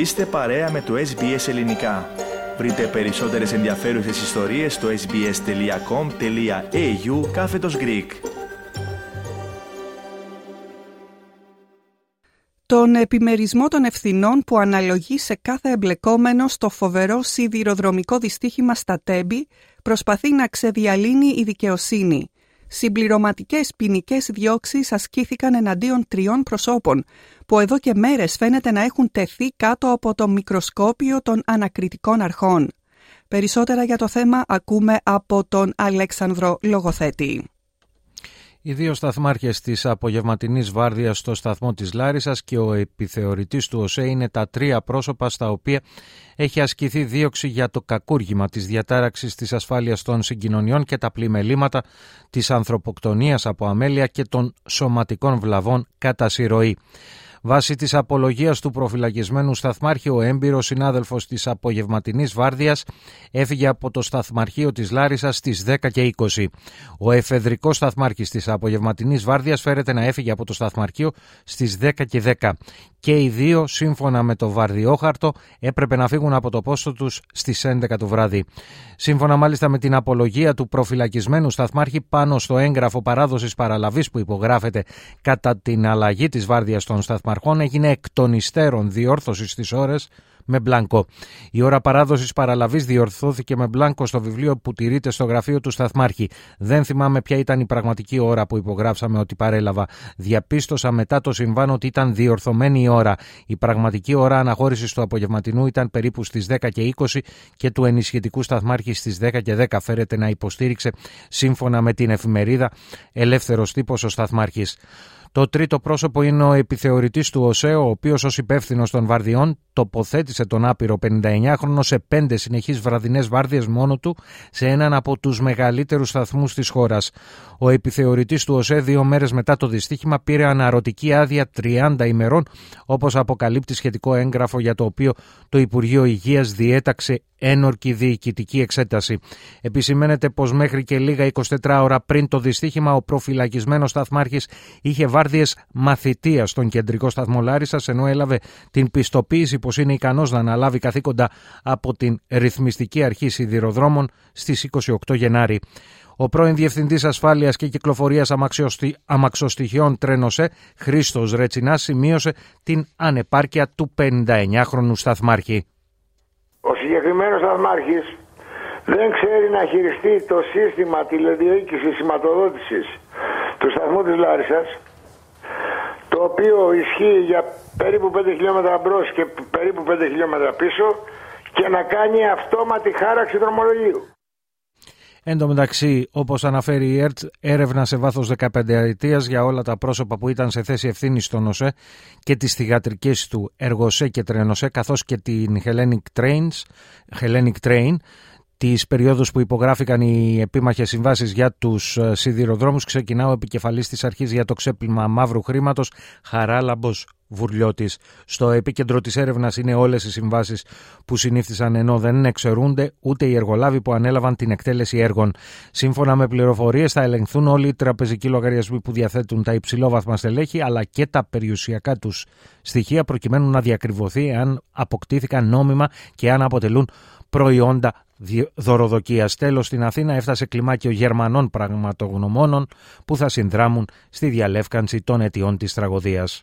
Είστε παρέα με το SBS Ελληνικά. Βρείτε περισσότερες ενδιαφέρουσες ιστορίες στο sbs.com.au/Greek. Τον επιμερισμό των ευθυνών που αναλογεί σε κάθε εμπλεκόμενο στο φοβερό σιδηροδρομικό δυστύχημα στα Τέμπη προσπαθεί να ξεδιαλύνει η δικαιοσύνη. Συμπληρωματικές ποινικές διώξεις ασκήθηκαν εναντίον 3 προσώπων, που εδώ και μέρες φαίνεται να έχουν τεθεί κάτω από το μικροσκόπιο των ανακριτικών αρχών. Περισσότερα για το θέμα ακούμε από τον Αλέξανδρο Λογοθέτη. Οι 2 σταθμάρχες της απογευματινής βάρδιας στο σταθμό της Λάρισσας και ο επιθεωρητής του ΟΣΕ είναι τα 3 πρόσωπα στα οποία έχει ασκηθεί δίωξη για το κακούργημα της διατάραξης της ασφάλειας των συγκοινωνιών και τα πλημελήματα της ανθρωποκτονίας από αμέλεια και των σωματικών βλαβών κατά συρροή. Βάσει της απολογίας του προφυλακισμένου σταθμάρχη, ο έμπειρος συνάδελφος της απογευματινής βάρδιας έφυγε από το σταθμαρχείο της Λάρισσας στις 10:20. Ο εφεδρικός σταθμάρχης της απογευματινής βάρδιας φέρεται να έφυγε από το σταθμαρχείο στις 10:10. Και οι 2, σύμφωνα με το βαρδιόχαρτο, έπρεπε να φύγουν από το πόστο τους στις 11 το βράδυ. Σύμφωνα μάλιστα με την απολογία του προφυλακισμένου σταθμάρχη, πάνω στο έγγραφο παράδοσης παραλαβής που υπογράφεται κατά την αλλαγή της βάρδιας των σταθμαρχών, έγινε εκ των υστέρων διόρθωση στις ώρες με μπλάνκο. Η ώρα παράδοσης παραλαβής διορθώθηκε με μπλάνκο στο βιβλίο που τηρείται στο γραφείο του σταθμάρχη. Δεν θυμάμαι ποια ήταν η πραγματική ώρα που υπογράψαμε ότι παρέλαβα. Διαπίστωσα μετά το συμβάν ότι ήταν διορθωμένη η ώρα. Η πραγματική ώρα αναχώρησης του απογευματινού ήταν περίπου στις 10:20 και του ενισχυτικού σταθμάρχη στις 10:10, φέρεται να υποστήριξε, σύμφωνα με την εφημερίδα Ελεύθερος Τύπος, ο σταθμάρχης. Το 3ο πρόσωπο είναι ο επιθεωρητής του ΟΣΕ, ο οποίος ως υπεύθυνος των βαρδιών τοποθέτησε τον άπειρο 59χρονο σε 5 συνεχείς βραδινές βάρδιες μόνο του σε έναν από τους μεγαλύτερους σταθμούς της χώρας. Ο επιθεωρητής του ΟΣΕ 2 μέρες μετά το δυστύχημα πήρε αναρωτική άδεια 30 ημερών, όπως αποκαλύπτει σχετικό έγγραφο για το οποίο το Υπουργείο Υγείας διέταξε ένορκη διοικητική εξέταση. Επισημαίνεται πως μέχρι και λίγα 24 ώρα πριν το δυστύχημα ο προφυλακισμένος σταθμάρχης είχε βάρδιες μαθητείας στον κεντρικό σταθμό Λάρισσας, ενώ έλαβε την πιστοποίηση πως είναι ικανός να αναλάβει καθήκοντα από την Ρυθμιστική Αρχή Σιδηροδρόμων στις 28 Γενάρη. Ο πρώην Διευθυντής Ασφάλειας και Κυκλοφορίας Αμαξοστοιχειών ΤΡΕΝΟΣΕ, Χρήστος Ρετσινάς, σημείωσε την ανεπάρκεια του 59χρονου σταθμάρχη. Ο συγκεκριμένος σταθμάρχης δεν ξέρει να χειριστεί το σύστημα τηλεδιοίκησης σηματοδότησης του σταθμού της Λάρισσας, το οποίο ισχύει για περίπου 5 χιλιόμετρα μπρος και περίπου 5 χιλιόμετρα πίσω, και να κάνει αυτόματη χάραξη δρομολογίου. Εν τω μεταξύ, όπως αναφέρει η ΕΡΤ, έρευνα σε βάθος 15 ετίας για όλα τα πρόσωπα που ήταν σε θέση ευθύνης στον ΟΣΕ και τις θυγατρικές του ΕΡΓΟΣΕ και ΤΡΕΝΟΣΕ, καθώς και την Hellenic Train, τις περιόδους που υπογράφηκαν οι επίμαχες συμβάσεις για τους σιδηροδρόμους, ξεκινά ο επικεφαλής της αρχής για το ξέπλυμα μαύρου χρήματος, Χαράλαμπος Βουρλιώτης. Στο επίκεντρο της έρευνας είναι όλες οι συμβάσεις που συνήφθησαν ενώ δεν εξαιρούνται ούτε οι εργολάβοι που ανέλαβαν την εκτέλεση έργων. Σύμφωνα με πληροφορίες, θα ελεγχθούν όλοι οι τραπεζικοί λογαριασμοί που διαθέτουν τα υψηλόβαθμα στελέχη, αλλά και τα περιουσιακά τους στοιχεία, προκειμένου να διακριβωθεί αν αποκτήθηκαν νόμιμα και αν αποτελούν προϊόντα δωροδοκίας. Τέλος, στην Αθήνα έφτασε κλιμάκιο Γερμανών πραγματογνωμόνων που θα συνδράμουν στη διαλεύκανση των αιτιών της τραγωδίας.